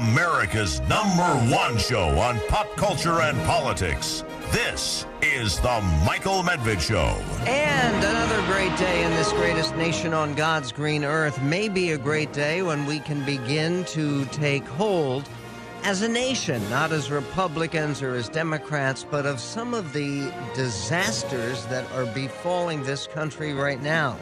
America's #1 show on pop culture and politics. This is the Michael Medved Show. And another great day in this greatest nation on God's green earth. May be a great day when we can begin to take hold as a nation, not as Republicans or as Democrats, but of some of the disasters that are befalling this country right now.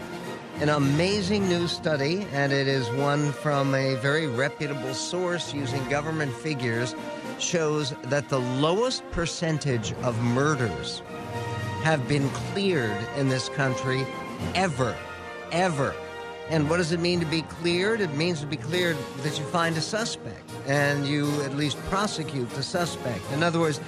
An amazing new study, and it is one from a very reputable source using government figures, shows that the lowest percentage of murders have been cleared in this country ever. And what does it mean to be cleared? It means to be cleared that you find a suspect and you at least prosecute the suspect. In other words,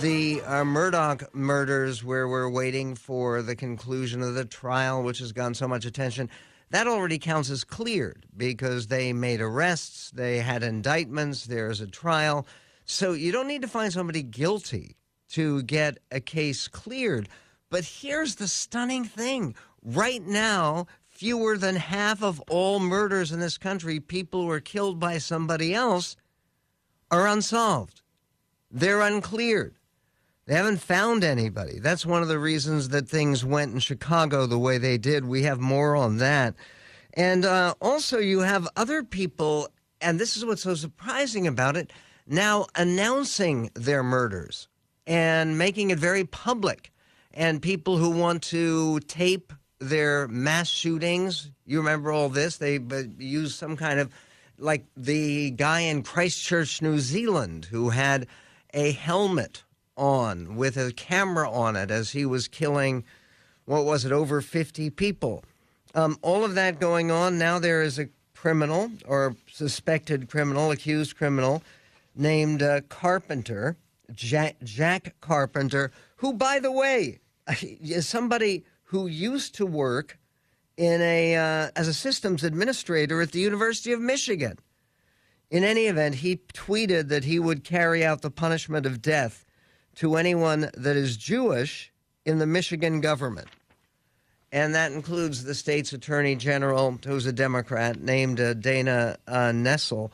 the Murdoch murders, where we're waiting for the conclusion of the trial, which has gotten so much attention, that already counts as cleared because they made arrests, they had indictments, there's a trial. So you don't need to find somebody guilty to get a case cleared. But here's the stunning thing. Right now, fewer than half of all murders in this country, people who are killed by somebody else, are unsolved. They're uncleared. They haven't found anybody. That's one of the reasons that things went in Chicago the way they did. We have more on that. And also you have other people, and this is what's so surprising about it, now announcing their murders and making it very public. And people who want to tape their mass shootings, you remember all this, they use some kind of, like the guy in Christchurch, New Zealand, who had a helmet on with a camera on it as he was killing, what was it, over 50 people. All of that going on. Now there is a criminal or suspected criminal, accused criminal, named Carpenter, Jack Carpenter, who, by the way, is somebody who used to work in as a systems administrator at the University of Michigan. In any event, he tweeted that he would carry out the punishment of death to anyone that is Jewish in the Michigan government. And that includes the state's attorney general, who's a Democrat, named Dana Nessel.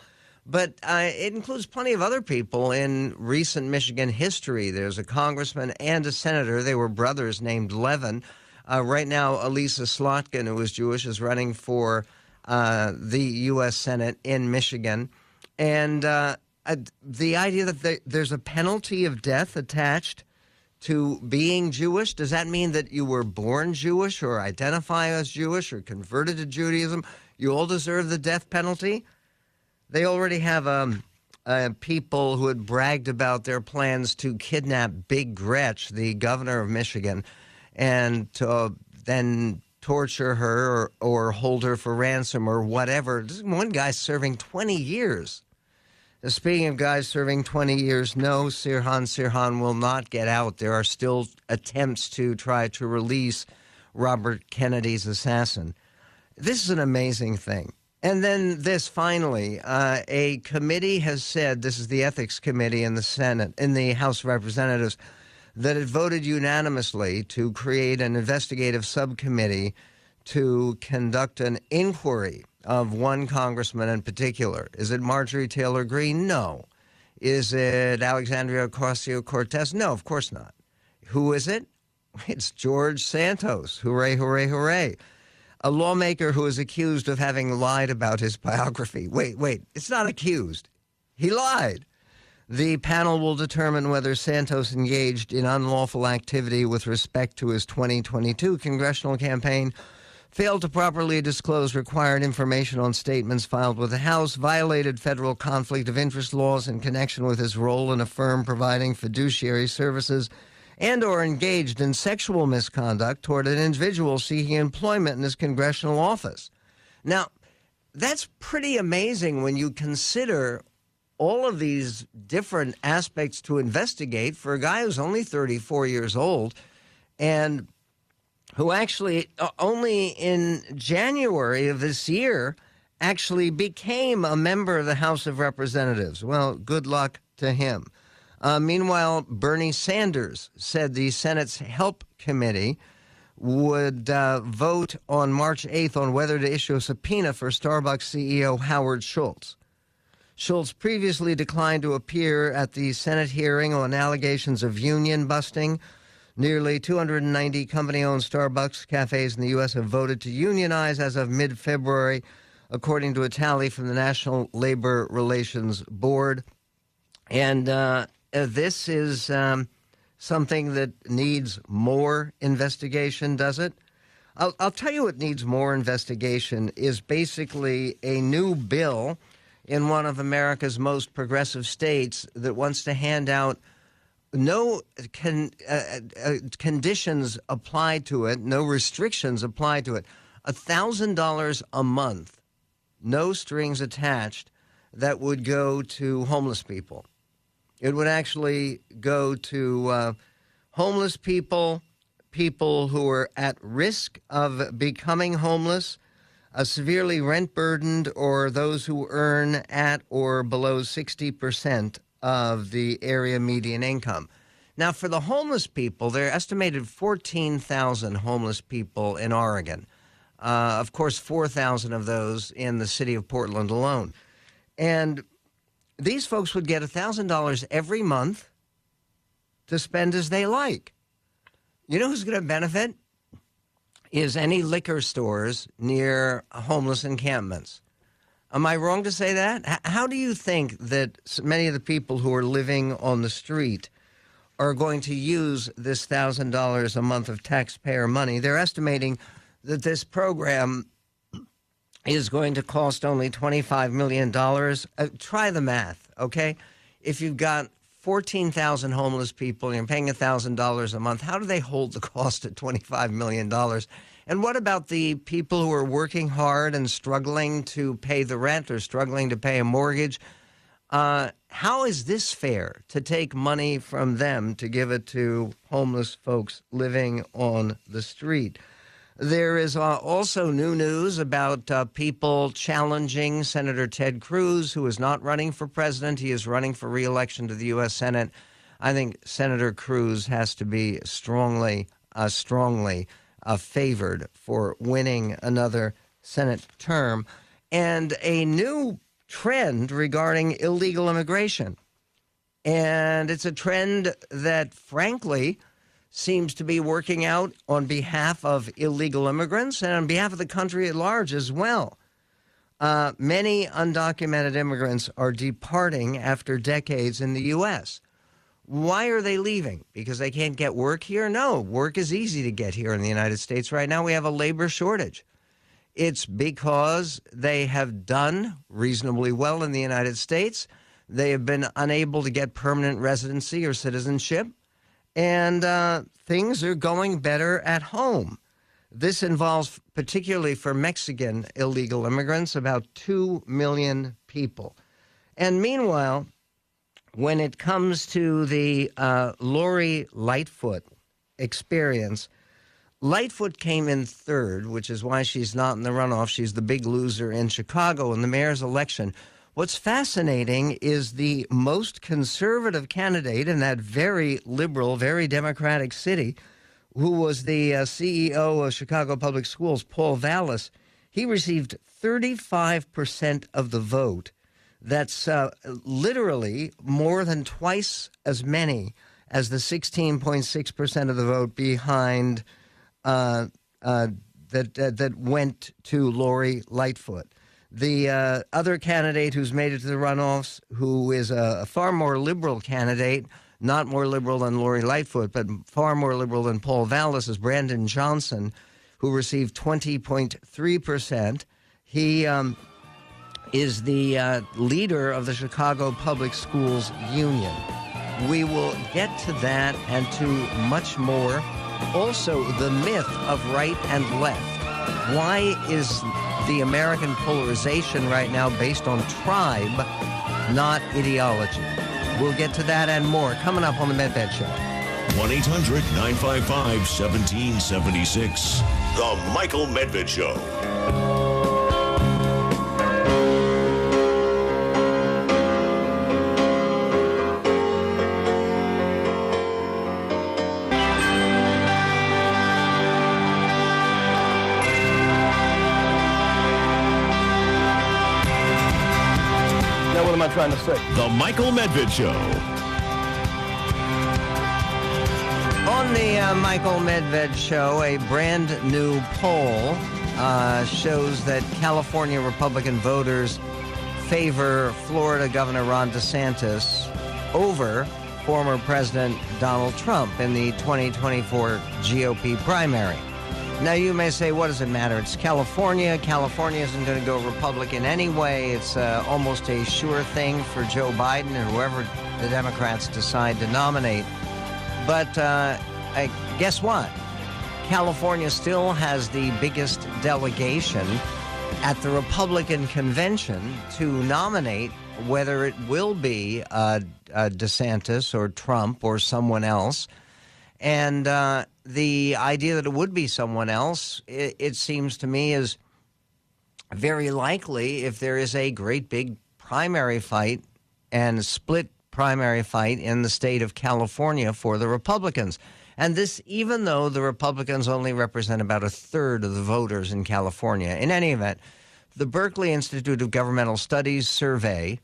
But it includes plenty of other people in recent Michigan history. There's a congressman and a senator. They were brothers named Levin. Right now, Elisa Slotkin, who is Jewish, is running for the U.S. Senate in Michigan. And the idea that there's a penalty of death attached to being Jewish, does that mean that you were born Jewish or identify as Jewish or converted to Judaism? You all deserve the death penalty? They already have people who had bragged about their plans to kidnap Big Gretsch, the governor of Michigan, and to then torture her or hold her for ransom or whatever. One guy's serving 20 years. Speaking of guys serving 20 years, no, Sirhan will not get out. There are still attempts to try to release Robert Kennedy's assassin. This is an amazing thing. And then this, finally, a committee has said, this is the Ethics Committee in the Senate, in the House of Representatives, that it voted unanimously to create an investigative subcommittee to conduct an inquiry of one congressman in particular. Is it Marjorie Taylor Greene? No. Is it Alexandria Ocasio-Cortez? No, of course not. Who is it? It's George Santos. Hooray, hooray, hooray. A lawmaker who is accused of having lied about his biography. Wait, it's not accused. He lied. The panel will determine whether Santos engaged in unlawful activity with respect to his 2022 congressional campaign, failed to properly disclose required information on statements filed with the House, violated federal conflict of interest laws in connection with his role in a firm providing fiduciary services, and or engaged in sexual misconduct toward an individual seeking employment in his congressional office. Now, that's pretty amazing when you consider all of these different aspects to investigate for a guy who's only 34 years old and who actually only in January of this year actually became a member of the House of Representatives. Well, good luck to him. Meanwhile, Bernie Sanders said the Senate's HELP Committee would vote on March 8th on whether to issue a subpoena for Starbucks CEO Howard Schultz. Schultz previously declined to appear at the Senate hearing on allegations of union busting. Nearly 290 company-owned Starbucks cafes in the U.S. have voted to unionize as of mid-February, according to a tally from the National Labor Relations Board. And this is something that needs more investigation, does it? I'll tell you what needs more investigation is basically a new bill in one of America's most progressive states that wants to hand out no conditions applied to it, no restrictions applied to it, $1,000 a month, no strings attached, that would go to homeless people. It would actually go to homeless people, people who are at risk of becoming homeless, severely rent-burdened, or those who earn at or below 60% of the area median income. Now, for the homeless people, there are estimated 14,000 homeless people in Oregon. Of course, 4,000 of those in the city of Portland alone. And these folks would get $1,000 every month to spend as they like. You know who's going to benefit? Is any liquor stores near homeless encampments. Am I wrong to say that? How do you think that many of the people who are living on the street are going to use this $1,000 a month of taxpayer money? They're estimating that this program is going to cost only $25 million. Try the math, okay? If you've got 14,000 homeless people and you're paying $1,000 a month, how do they hold the cost at $25 million? And what about the people who are working hard and struggling to pay the rent or struggling to pay a mortgage? How is this fair to take money from them to give it to homeless folks living on the street? There is also new news about people challenging Senator Ted Cruz, who is not running for president. He is running for re-election to the U.S. Senate. I think Senator Cruz has to be strongly favored for winning another Senate term. And a new trend regarding illegal immigration. And it's a trend that, frankly, seems to be working out on behalf of illegal immigrants and on behalf of the country at large as well. Many undocumented immigrants are departing after decades in the U.S. Why are they leaving? Because they can't get work here? No, work is easy to get here in the United States. Right now we have a labor shortage. It's because they have done reasonably well in the United States. They have been unable to get permanent residency or citizenship. And things are going better at home. This involves, particularly for Mexican illegal immigrants, about 2 million people. And meanwhile, when it comes to the Lori Lightfoot experience, Lightfoot came in third, which is why she's not in the runoff. She's the big loser in Chicago in the mayor's election. What's fascinating is the most conservative candidate in that very liberal, very Democratic city, who was the CEO of Chicago Public Schools, Paul Vallas. He received 35% of the vote. That's literally more than twice as many as the 16.6% of the vote behind that went to Lori Lightfoot. The other candidate who's made it to the runoffs, who is a far more liberal candidate, not more liberal than Lori Lightfoot, but far more liberal than Paul Vallas, is Brandon Johnson, who received 20.3%. He is the leader of the Chicago Public Schools Union. We will get to that and to much more. Also, the myth of right and left. Why is the American polarization right now based on tribe, not ideology? We'll get to that and more coming up on the Medved Show. 1-800-955-1776. The Michael Medved Show. am I trying to say? The Michael Medved Show. On the Michael Medved Show, a brand new poll shows that California Republican voters favor Florida Governor Ron DeSantis over former President Donald Trump in the 2024 GOP primary. Now, you may say, what does it matter? It's California. California isn't going to go Republican anyway. It's almost a sure thing for Joe Biden or whoever the Democrats decide to nominate. But guess what? California still has the biggest delegation at the Republican convention to nominate whether it will be DeSantis or Trump or someone else. And the idea that it would be someone else, it seems to me, is very likely if there is a great big primary fight and split primary fight in the state of California for the Republicans. And this, even though the Republicans only represent about a third of the voters in California. In any event, the Berkeley Institute of Governmental Studies survey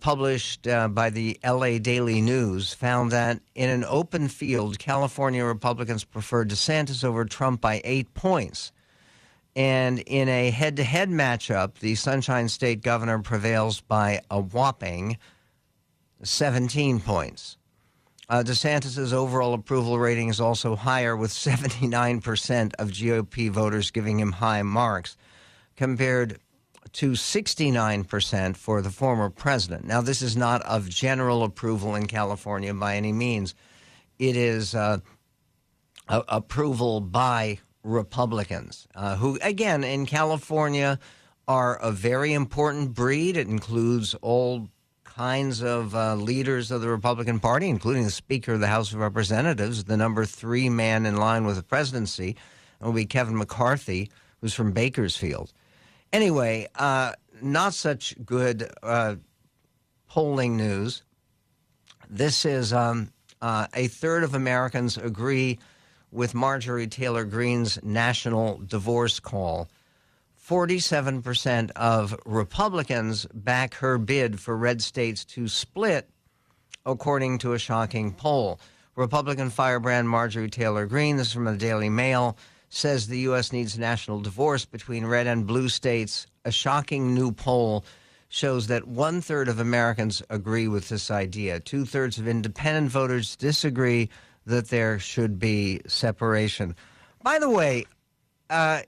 published by the LA Daily News found that in an open field, California Republicans preferred DeSantis over Trump by 8 points. And in a head-to-head matchup, the Sunshine State governor prevails by a whopping 17 points. DeSantis' overall approval rating is also higher, with 79% of GOP voters giving him high marks, compared to 69% for the former president. Now, this is not of general approval in California by any means. It is approval by Republicans, who, again, in California are a very important breed. It includes all kinds of leaders of the Republican Party, including the Speaker of the House of Representatives, the number 3 man in line with the presidency, will be Kevin McCarthy, who's from Bakersfield. Anyway, not such good polling news. This is a third of Americans agree with Marjorie Taylor Greene's national divorce call. 47% of Republicans back her bid for red states to split, according to a shocking poll. Republican firebrand Marjorie Taylor Greene, this is from the Daily Mail, says the U.S. needs national divorce between red and blue states. A shocking new poll shows that 1/3 of Americans agree with this idea. 2/3 of independent voters disagree that there should be separation. By the way,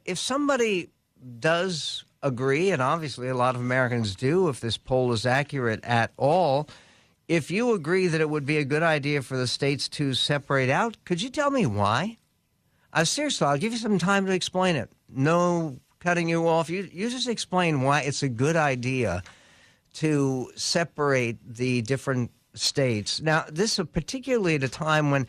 if somebody does agree, and obviously a lot of Americans do, if this poll is accurate at all, if you agree that it would be a good idea for the states to separate out, could you tell me why? Seriously, I'll give you some time to explain it. No cutting you off. You just explain why it's a good idea to separate the different states. Now, this is particularly at a time when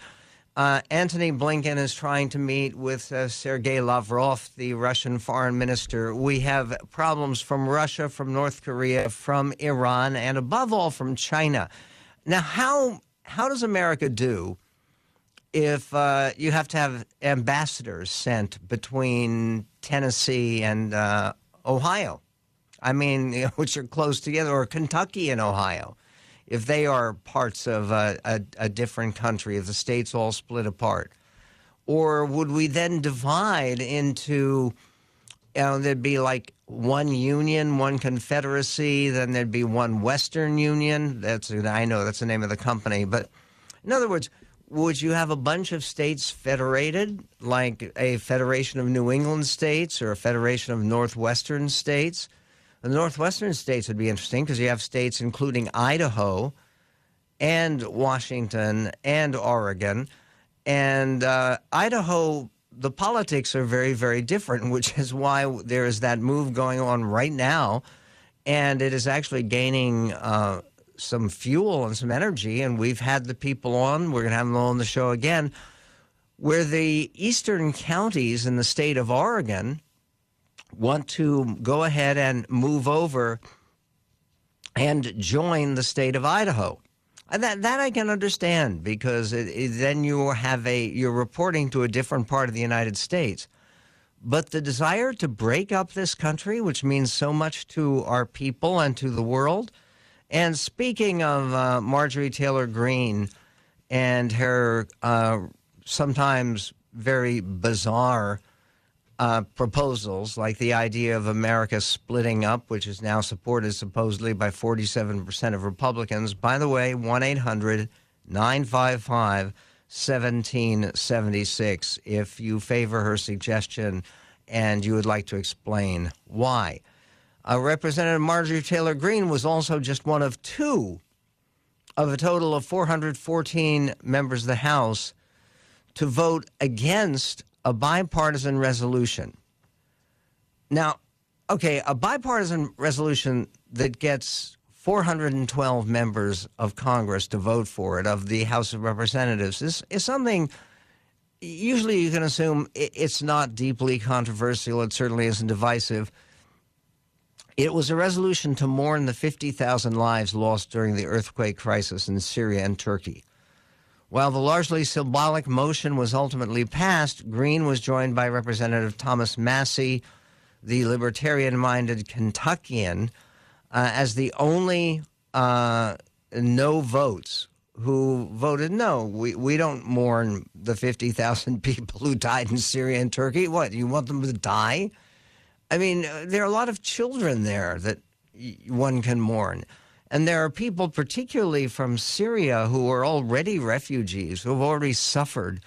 Antony Blinken is trying to meet with Sergei Lavrov, the Russian foreign minister. We have problems from Russia, from North Korea, from Iran, and above all from China. Now, how does America do if you have to have ambassadors sent between Tennessee and Ohio? I mean, which are close together, or Kentucky and Ohio, if they are parts of a different country, if the states all split apart? Or would we then divide into, there'd be like one union, one confederacy, then there'd be one Western Union. I know that's the name of the company. But in other words, would you have a bunch of states federated, like a federation of New England states or a federation of Northwestern states? The Northwestern states would be interesting because you have states including Idaho and Washington and Oregon. And Idaho, the politics are very, very different, which is why there is that move going on right now. And it is actually gaining some fuel and some energy. And we've had the people on. We're going to have them on the show again, where the eastern counties in the state of Oregon want to go ahead and move over and join the state of Idaho. That I can understand, because then you have you're reporting to a different part of the United States. But the desire to break up this country, which means so much to our people and to the world, And speaking of Marjorie Taylor Greene and her sometimes very bizarre proposals, like the idea of America splitting up, which is now supported supposedly by 47% of Republicans. By the way, 1-800-955-1776 if you favor her suggestion and you would like to explain why. Representative Marjorie Taylor Greene was also just one of two of a total of 414 members of the House to vote against a bipartisan resolution. Now, okay, a bipartisan resolution that gets 412 members of Congress to vote for it, of the House of Representatives, is something usually you can assume it's not deeply controversial. It certainly isn't divisive. It was a resolution to mourn the 50,000 lives lost during the earthquake crisis in Syria and Turkey. While the largely symbolic motion was ultimately passed, Greene was joined by Representative Thomas Massie, the libertarian-minded Kentuckian, as the only no votes who voted no. We don't mourn the 50,000 people who died in Syria and Turkey. What, you want them to die? I mean, there are a lot of children there that one can mourn. And there are people, particularly from Syria, who are already refugees, who have already suffered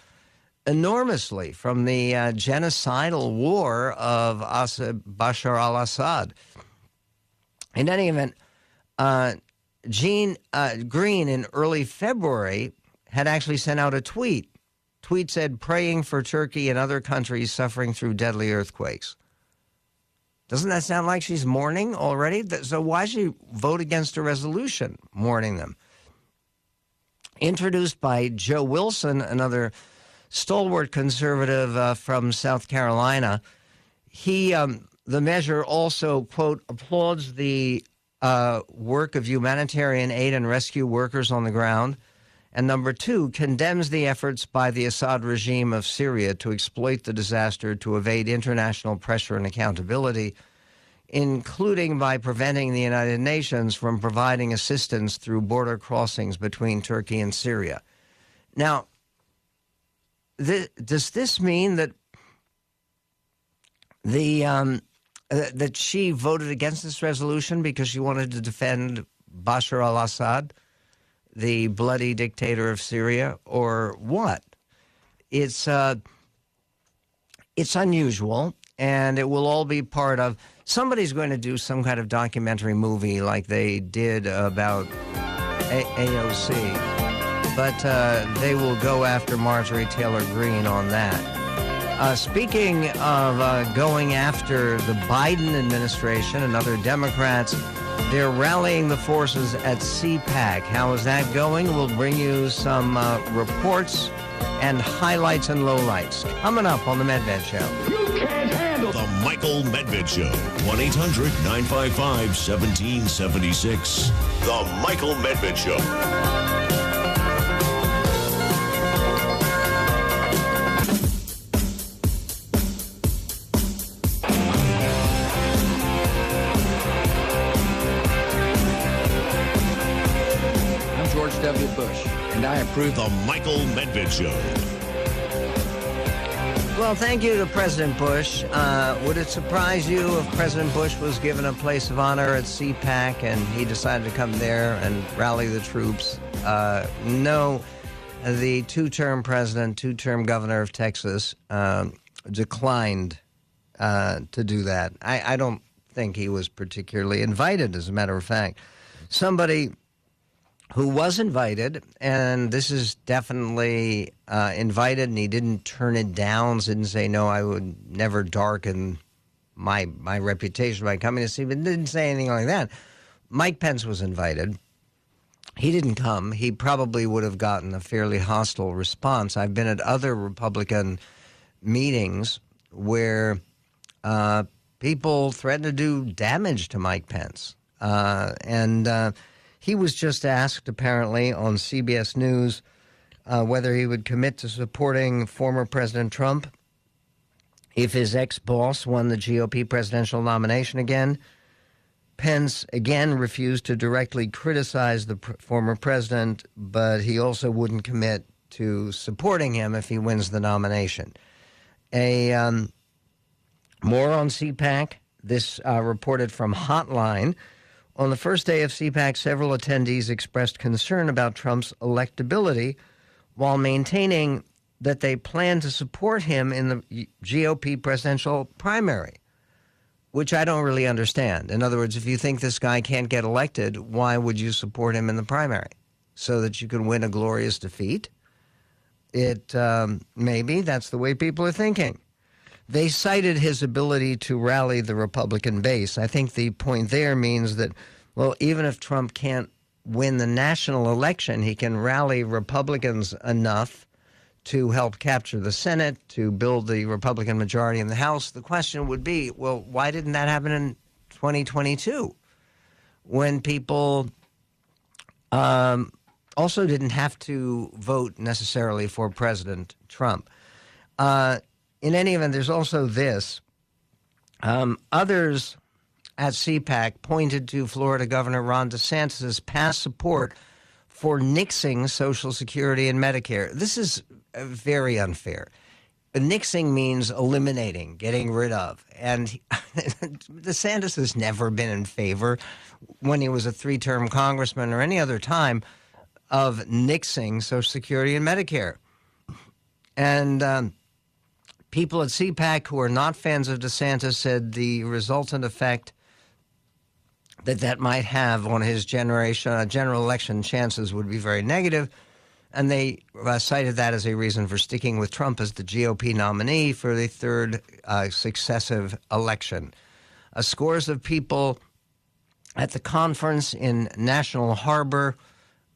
enormously from the genocidal war of Bashar al-Assad. In any event, Greene in early February had actually sent out a tweet. Tweet said, "Praying for Turkey and other countries suffering through deadly earthquakes." Doesn't that sound like she's mourning already? So why should she vote against a resolution mourning them? Introduced by Joe Wilson, another stalwart conservative from South Carolina, he the measure also, quote, "applauds the work of humanitarian aid and rescue workers on the ground," and number two, condemns the efforts by the Assad regime of Syria to exploit the disaster to evade international pressure and accountability, including by preventing the United Nations from providing assistance through border crossings between Turkey and Syria. Now, does this mean that that she voted against this resolution because she wanted to defend Bashar al-Assad, the bloody dictator of Syria, or what? It's unusual, and it will all be part of... Somebody's going to do some kind of documentary movie like they did about AOC, but they will go after Marjorie Taylor Greene on that. Speaking of going after the Biden administration and other Democrats, they're rallying the forces at CPAC. How is that going? We'll bring you some reports and highlights and lowlights coming up on The Medved Show. You can't handle The Michael Medved Show. 1-800-955-1776. The Michael Medved Show. Bush, and I approve the Michael Medved Show. Well, thank you to President Bush. Would it surprise you if President Bush was given a place of honor at CPAC and he decided to come there and rally the troops? No. The two-term president, two-term governor of Texas, declined to do that. I don't think he was particularly invited, as a matter of fact. Somebody who was invited, and this is definitely invited, and he didn't turn it down, didn't say, no, I would never darken my reputation by coming to see, but didn't say anything like that. Mike Pence was invited. He didn't come. He probably would have gotten a fairly hostile response. I've been at other Republican meetings where people threatened to do damage to Mike Pence, he was just asked, apparently, on CBS News whether he would commit to supporting former President Trump if his ex-boss won the GOP presidential nomination again. Pence again refused to directly criticize the former president, but he also wouldn't commit to supporting him if he wins the nomination. More on CPAC. This reported from Hotline. On the first day of CPAC, several attendees expressed concern about Trump's electability while maintaining that they plan to support him in the GOP presidential primary, which I don't really understand. In other words, if you think this guy can't get elected, why would you support him in the primary? So that you can win a glorious defeat? Maybe that's the way people are thinking. They cited his ability to rally the Republican base. I think the point there means that, well, even if Trump can't win the national election, he can rally Republicans enough to help capture the Senate, to build the Republican majority in the House. The question would be, well, why didn't that happen in 2022 when people also didn't have to vote necessarily for President Trump? In any event, there's also this. Others at CPAC pointed to Florida Governor Ron DeSantis' past support for nixing Social Security and Medicare. This is very unfair. Nixing means eliminating, getting rid of. And DeSantis has never been in favor, when he was a three-term congressman or any other time, of nixing Social Security and Medicare. And people at CPAC who are not fans of DeSantis said the resultant effect that that might have on his general election chances would be very negative. And they cited that as a reason for sticking with Trump as the GOP nominee for the third successive election. Scores of people at the conference in National Harbor,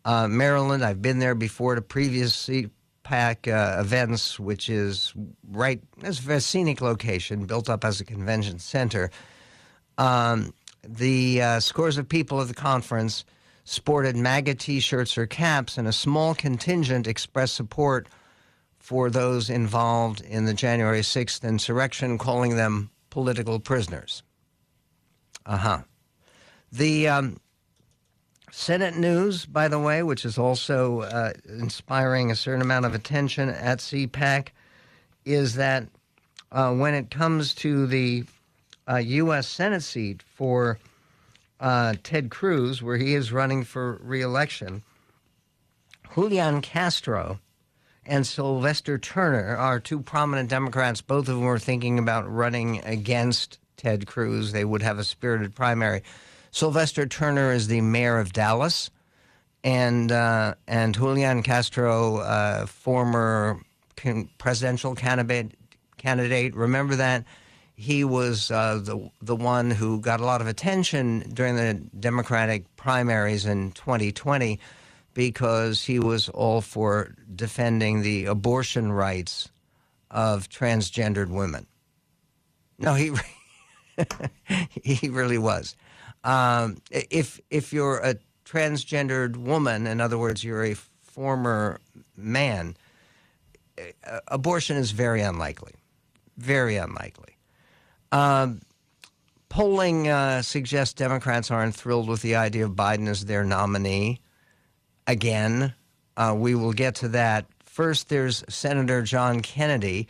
Maryland. I've been there before to previous CPAC events, which is right as a scenic location built up as a convention center. The scores of people at the conference sported MAGA T-shirts or caps, and a small contingent expressed support for those involved in the January 6th insurrection, calling them political prisoners. The Senate news, by the way, which is also inspiring a certain amount of attention at CPAC, is that when it comes to the U.S. Senate seat for Ted Cruz, where he is running for re-election, Julian Castro and Sylvester Turner are two prominent Democrats. Both of them are thinking about running against Ted Cruz. They would have a spirited primary. Sylvester Turner is the mayor of Dallas, and Julian Castro, former presidential candidate. Remember that? He was the one who got a lot of attention during the Democratic primaries in 2020 because he was all for defending the abortion rights of transgendered women. No, he really was. If you're a transgendered woman, in other words, you're a former man, abortion is very unlikely, very unlikely. Polling suggests Democrats aren't thrilled with the idea of Biden as their nominee. Again, we will get to that. First, there's Senator John Kennedy,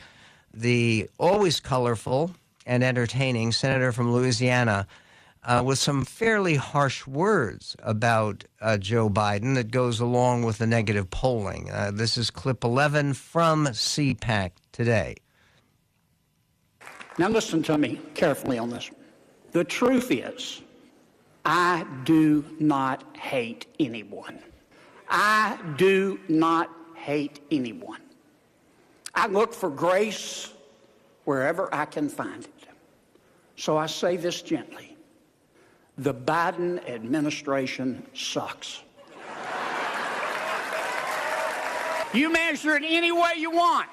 the always colorful and entertaining senator from Louisiana, with some fairly harsh words about Joe Biden that goes along with the negative polling. This is clip 11 from CPAC today. Now listen to me carefully on this. The truth is, I do not hate anyone. I do not hate anyone. I look for grace wherever I can find it. So I say this gently. The Biden administration sucks. You measure it any way you want.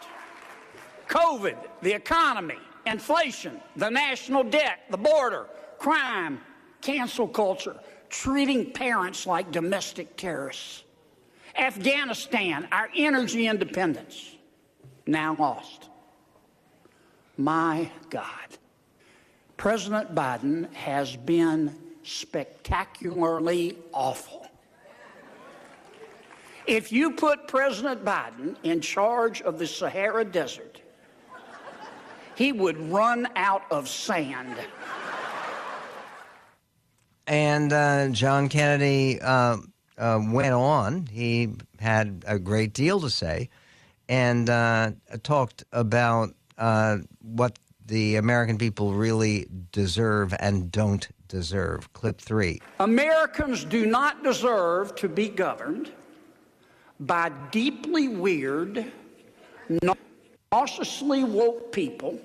COVID, the economy, inflation, the national debt, the border, crime, cancel culture, treating parents like domestic terrorists, Afghanistan, our energy independence, now lost. My God, President Biden has been spectacularly awful. If you put President Biden in charge of the Sahara Desert, he would run out of sand. And John Kennedy went on. He had a great deal to say and talked about what the American people really deserve and don't deserve. Clip 3. Americans do not deserve to be governed by deeply weird, cautiously woke people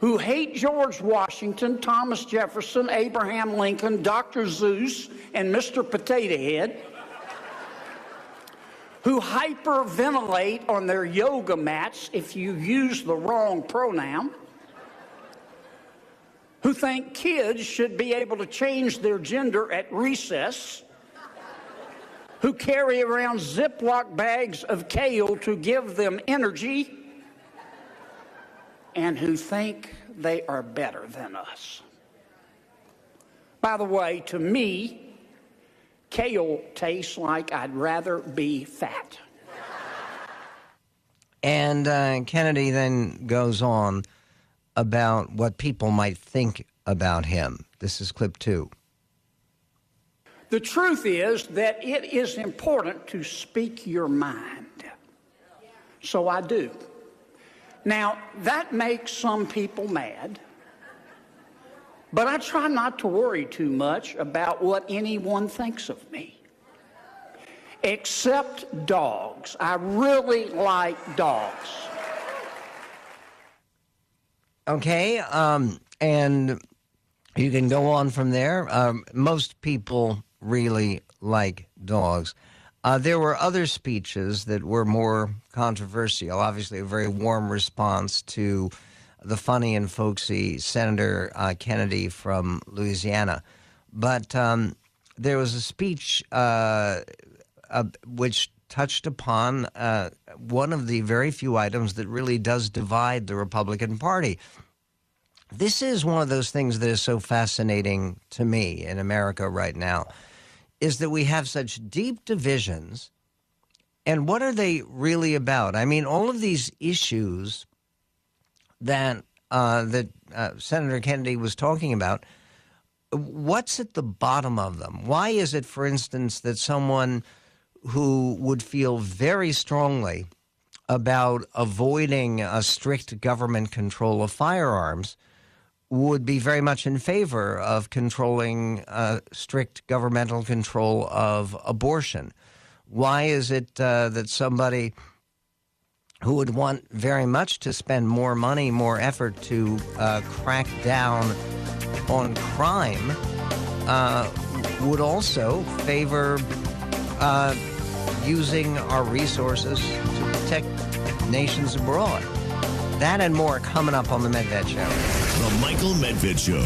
who hate George Washington, Thomas Jefferson, Abraham Lincoln, Dr. Zeus, and Mr. Potato Head, who hyperventilate on their yoga mats if you use the wrong pronoun, who think kids should be able to change their gender at recess, who carry around Ziploc bags of kale to give them energy, and who think they are better than us. By the way, to me, kale tastes like I'd rather be fat. And Kennedy then goes on about what people might think about him. This is clip 2. The truth is that it is important to speak your mind. So I do. Now, that makes some people mad, but I try not to worry too much about what anyone thinks of me. Except dogs. I really like dogs. Okay, and you can go on from there. Most people really like dogs. There were other speeches that were more controversial. Obviously, a very warm response to the funny and folksy Senator Kennedy from Louisiana. But there was a speech which touched upon one of the very few items that really does divide the Republican Party. This is one of those things that is so fascinating to me in America right now, is that we have such deep divisions, and what are they really about? I mean, all of these issues that Senator Kennedy was talking about, what's at the bottom of them? Why is it, for instance, that someone who would feel very strongly about avoiding a strict government control of firearms would be very much in favor of controlling strict governmental control of abortion? Why is it that somebody who would want very much to spend more money, more effort to crack down on crime would also favor using our resources to protect nations abroad? That and more coming up on The Medved Show. The Michael Medved Show.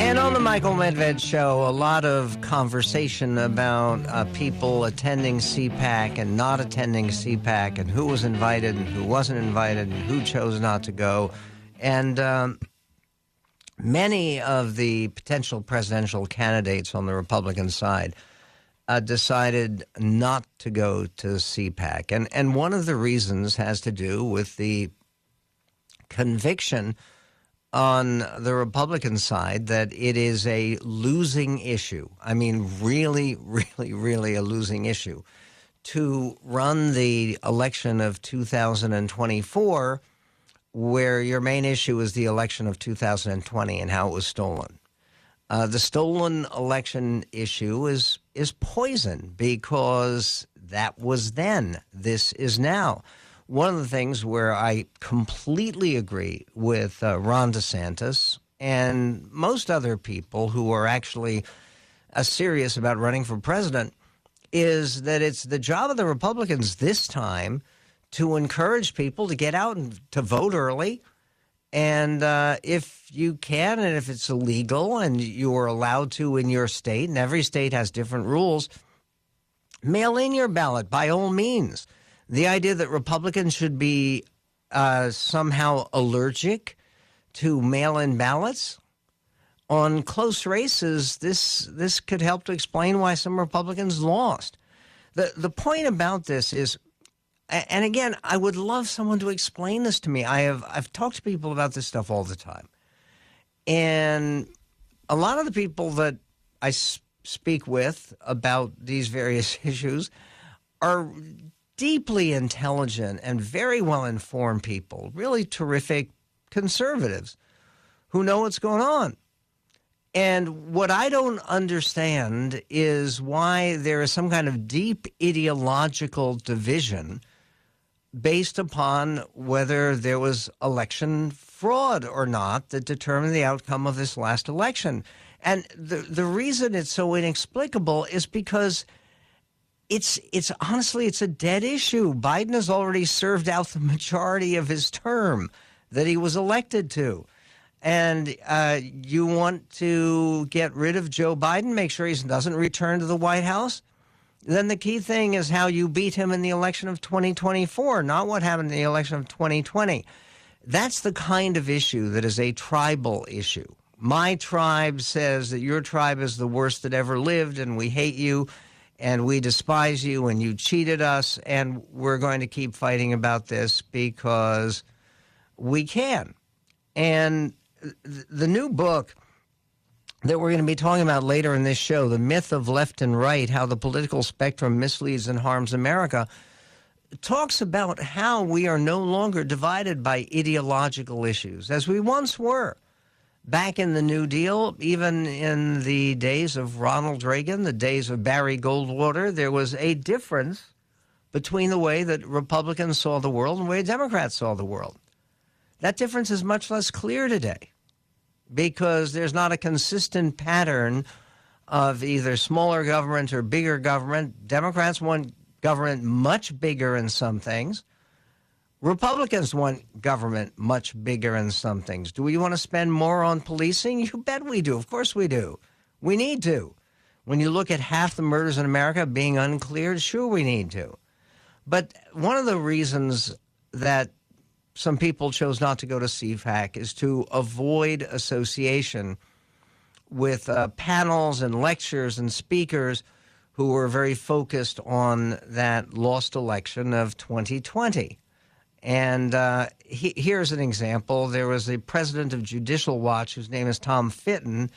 And on The Michael Medved Show, a lot of conversation about people attending CPAC and not attending CPAC, and who was invited and who wasn't invited and who chose not to go. And many of the potential presidential candidates on the Republican side decided not to go to CPAC. And one of the reasons has to do with the conviction on the Republican side that it is a losing issue. I mean, really, really, really a losing issue. To run the election of 2024, where your main issue is the election of 2020 and how it was stolen. The stolen election issue is poison because that was then, this is now. One of the things where I completely agree with Ron DeSantis and most other people who are actually serious about running for president is that it's the job of the Republicans this time to encourage people to get out and to vote early And if you can, and if it's illegal and you are allowed to in your state, and every state has different rules, mail in your ballot by all means. The idea that Republicans should be somehow allergic to mail-in ballots on close races, this could help to explain why some Republicans lost. The point about this is, and again, I would love someone to explain this to me. I've talked to people about this stuff all the time. And a lot of the people that I speak with about these various issues are deeply intelligent and very well-informed people, really terrific conservatives who know what's going on. And what I don't understand is why there is some kind of deep ideological division based upon whether there was election fraud or not that determined the outcome of this last election. And the reason it's so inexplicable is because it's honestly, it's a dead issue. Biden has already served out the majority of his term that he was elected to. And you want to get rid of Joe Biden, make sure he doesn't return to the White House? Then the key thing is how you beat him in the election of 2024, not what happened in the election of 2020. That's the kind of issue that is a tribal issue. My tribe says that your tribe is the worst that ever lived, and we hate you, and we despise you, and you cheated us, and we're going to keep fighting about this because we can. And the new book that we're going to be talking about later in this show, The Myth of Left and Right, How the Political Spectrum Misleads and Harms America, talks about how we are no longer divided by ideological issues, as we once were. Back in the New Deal, even in the days of Ronald Reagan, the days of Barry Goldwater, there was a difference between the way that Republicans saw the world and the way Democrats saw the world. That difference is much less clear today because there's not a consistent pattern of either smaller government or bigger government. Democrats want government much bigger in some things. Republicans want government much bigger in some things. Do we want to spend more on policing? You bet we do. Of course we do. We need to. When you look at half the murders in America being uncleared, sure we need to. But one of the reasons that some people chose not to go to CPAC is to avoid association with panels and lectures and speakers who were very focused on that lost election of 2020. And here's an example. There was the president of Judicial Watch, whose name is Tom Fitton,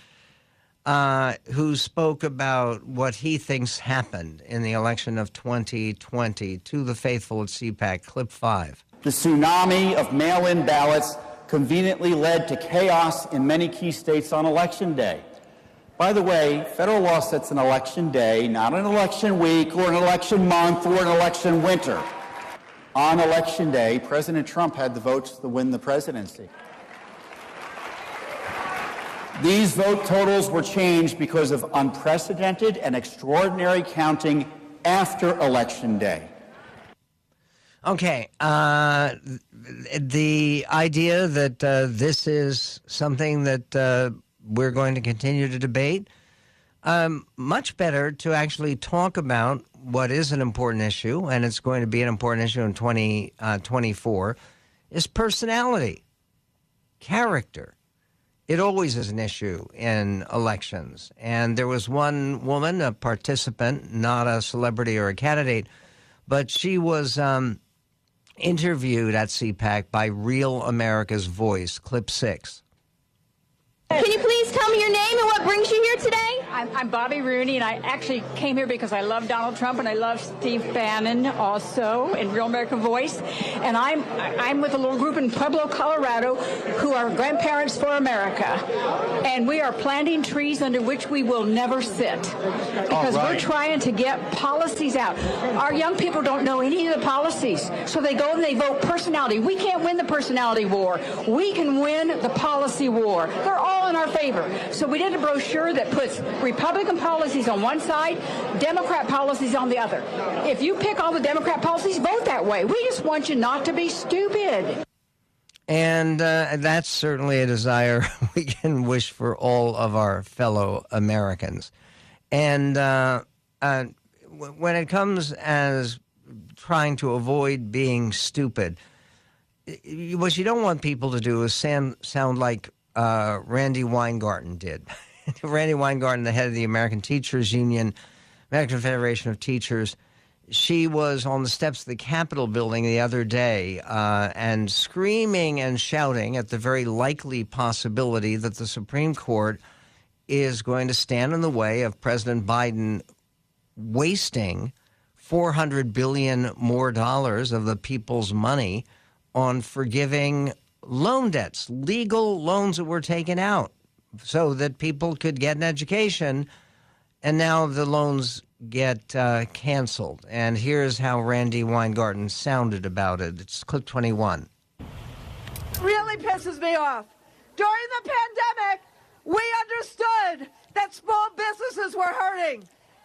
who spoke about what he thinks happened in the election of 2020 to the faithful at CPAC, clip 5. The tsunami of mail-in ballots conveniently led to chaos in many key states on Election Day. By the way, federal law sets an election day, not an election week or an election month or an election winter. On Election Day, President Trump had the votes to win the presidency. These vote totals were changed because of unprecedented and extraordinary counting after Election Day. Okay, the idea that this is something that we're going to continue to debate, much better to actually talk about what is an important issue, and it's going to be an important issue in 2024, is personality, character. It always is an issue in elections. And there was one woman, a participant, not a celebrity or a candidate, but she was interviewed at CPAC by Real America's Voice, clip 6. Can you please tell me your name and what brings you here today? I'm Bobby Rooney, and I actually came here because I love Donald Trump and I love Steve Bannon also in Real American Voice. And I'm with a little group in Pueblo, Colorado, who are Grandparents for America. And we are planting trees under which we will never sit because we're trying to get policies out. Our young people don't know any of the policies, so they go and they vote personality. We can't win the personality war. We can win the policy war. They're all in our favor. So we did a brochure that puts Republican policies on one side, Democrat policies on the other. If you pick all the Democrat policies, vote that way. We just want you not to be stupid. And that's certainly a desire we can wish for all of our fellow Americans. And when it comes as trying to avoid being stupid, what you don't want people to do is sound like Randy Weingarten did. Randy Weingarten, the head of the American Teachers Union, American Federation of Teachers. She was on the steps of the Capitol building the other day and screaming and shouting at the very likely possibility that the Supreme Court is going to stand in the way of President Biden wasting $400 billion more dollars of the people's money on forgiving loan debts, legal loans that were taken out so that people could get an education, and now the loans get canceled. And here's how Randy Weingarten sounded about it. It's clip 21. Really pisses me off. During the pandemic, we understood that small businesses were hurting,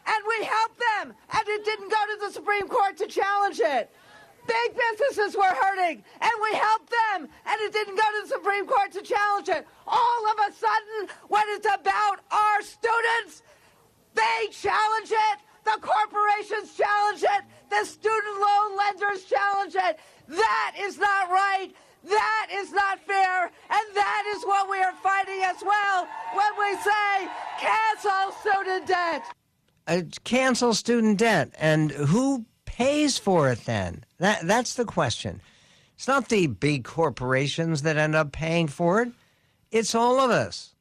and we helped them, and it didn't go to the Supreme Court to challenge it. Big businesses were hurting, and we helped them, and it didn't go to the Supreme Court to challenge it. All of a sudden, when it's about our students, they challenge it, the corporations challenge it, the student loan lenders challenge it. That is not right. That is not fair. And that is what we are fighting as well when we say cancel student debt. Cancel student debt. And who pays for it then? That's the question. It's not the big corporations that end up paying for it. It's all of us.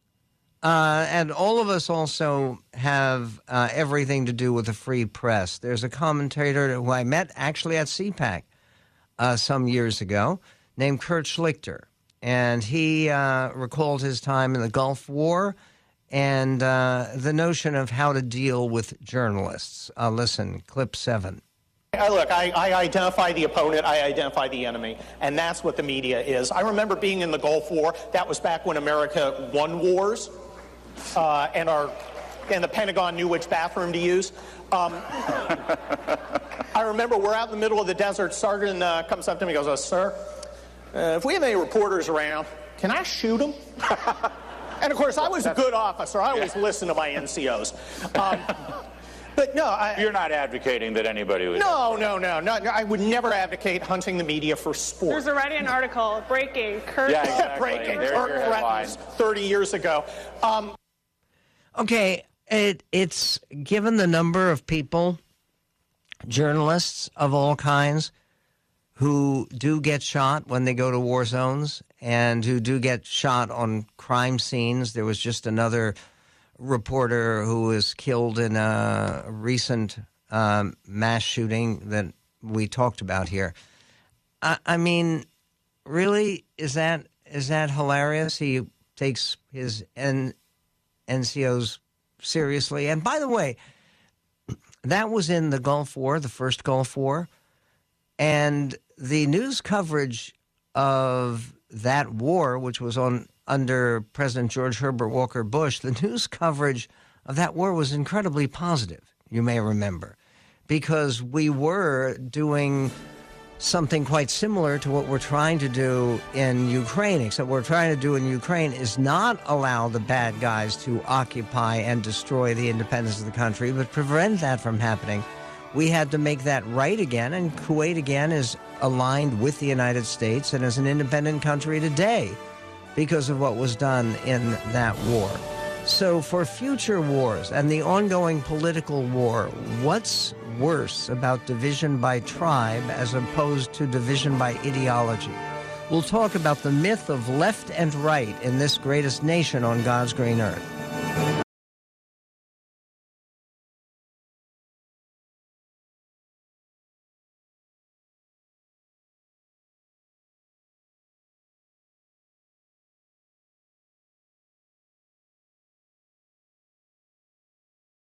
And all of us also have everything to do with the free press. There's a commentator who I met actually at CPAC some years ago named Kurt Schlichter. And he recalled his time in the Gulf War and the notion of how to deal with journalists. Listen, clip 7. Look, I identify the opponent, I identify the enemy, and that's what the media is. I remember being in the Gulf War. That was back when America won wars. And the Pentagon knew which bathroom to use. I remember we're out in the middle of the desert. Sergeant comes up to me and goes, "Sir, if we have any reporters around, can I shoot them?" And of course, I was a good officer. I always listen to my NCOs. But no, you're not advocating that anybody would. No. I would never advocate hunting the media for sport. There's already an article breaking. Kirk, yeah, exactly. Breaking. Kirk threatens 30 years ago. Okay, it's given the number of people, journalists of all kinds, who do get shot when they go to war zones and who do get shot on crime scenes. There was just another reporter who was killed in a recent mass shooting that we talked about here. I mean, really, is that hilarious? He takes his NCOs seriously. And by the way, that was in the Gulf War, the first Gulf War. And the news coverage of that war, which was on under President George Herbert Walker Bush, the news coverage of that war was incredibly positive, you may remember, because we were doing something quite similar to what we're trying to do in Ukraine, except what we're trying to do in Ukraine is not allow the bad guys to occupy and destroy the independence of the country, but prevent that from happening. We had to make that right again, and Kuwait again is aligned with the United States and is an independent country today, because of what was done in that war. So for future wars and the ongoing political war, what's worse about division by tribe as opposed to division by ideology? We'll talk about the myth of left and right in this greatest nation on God's green earth.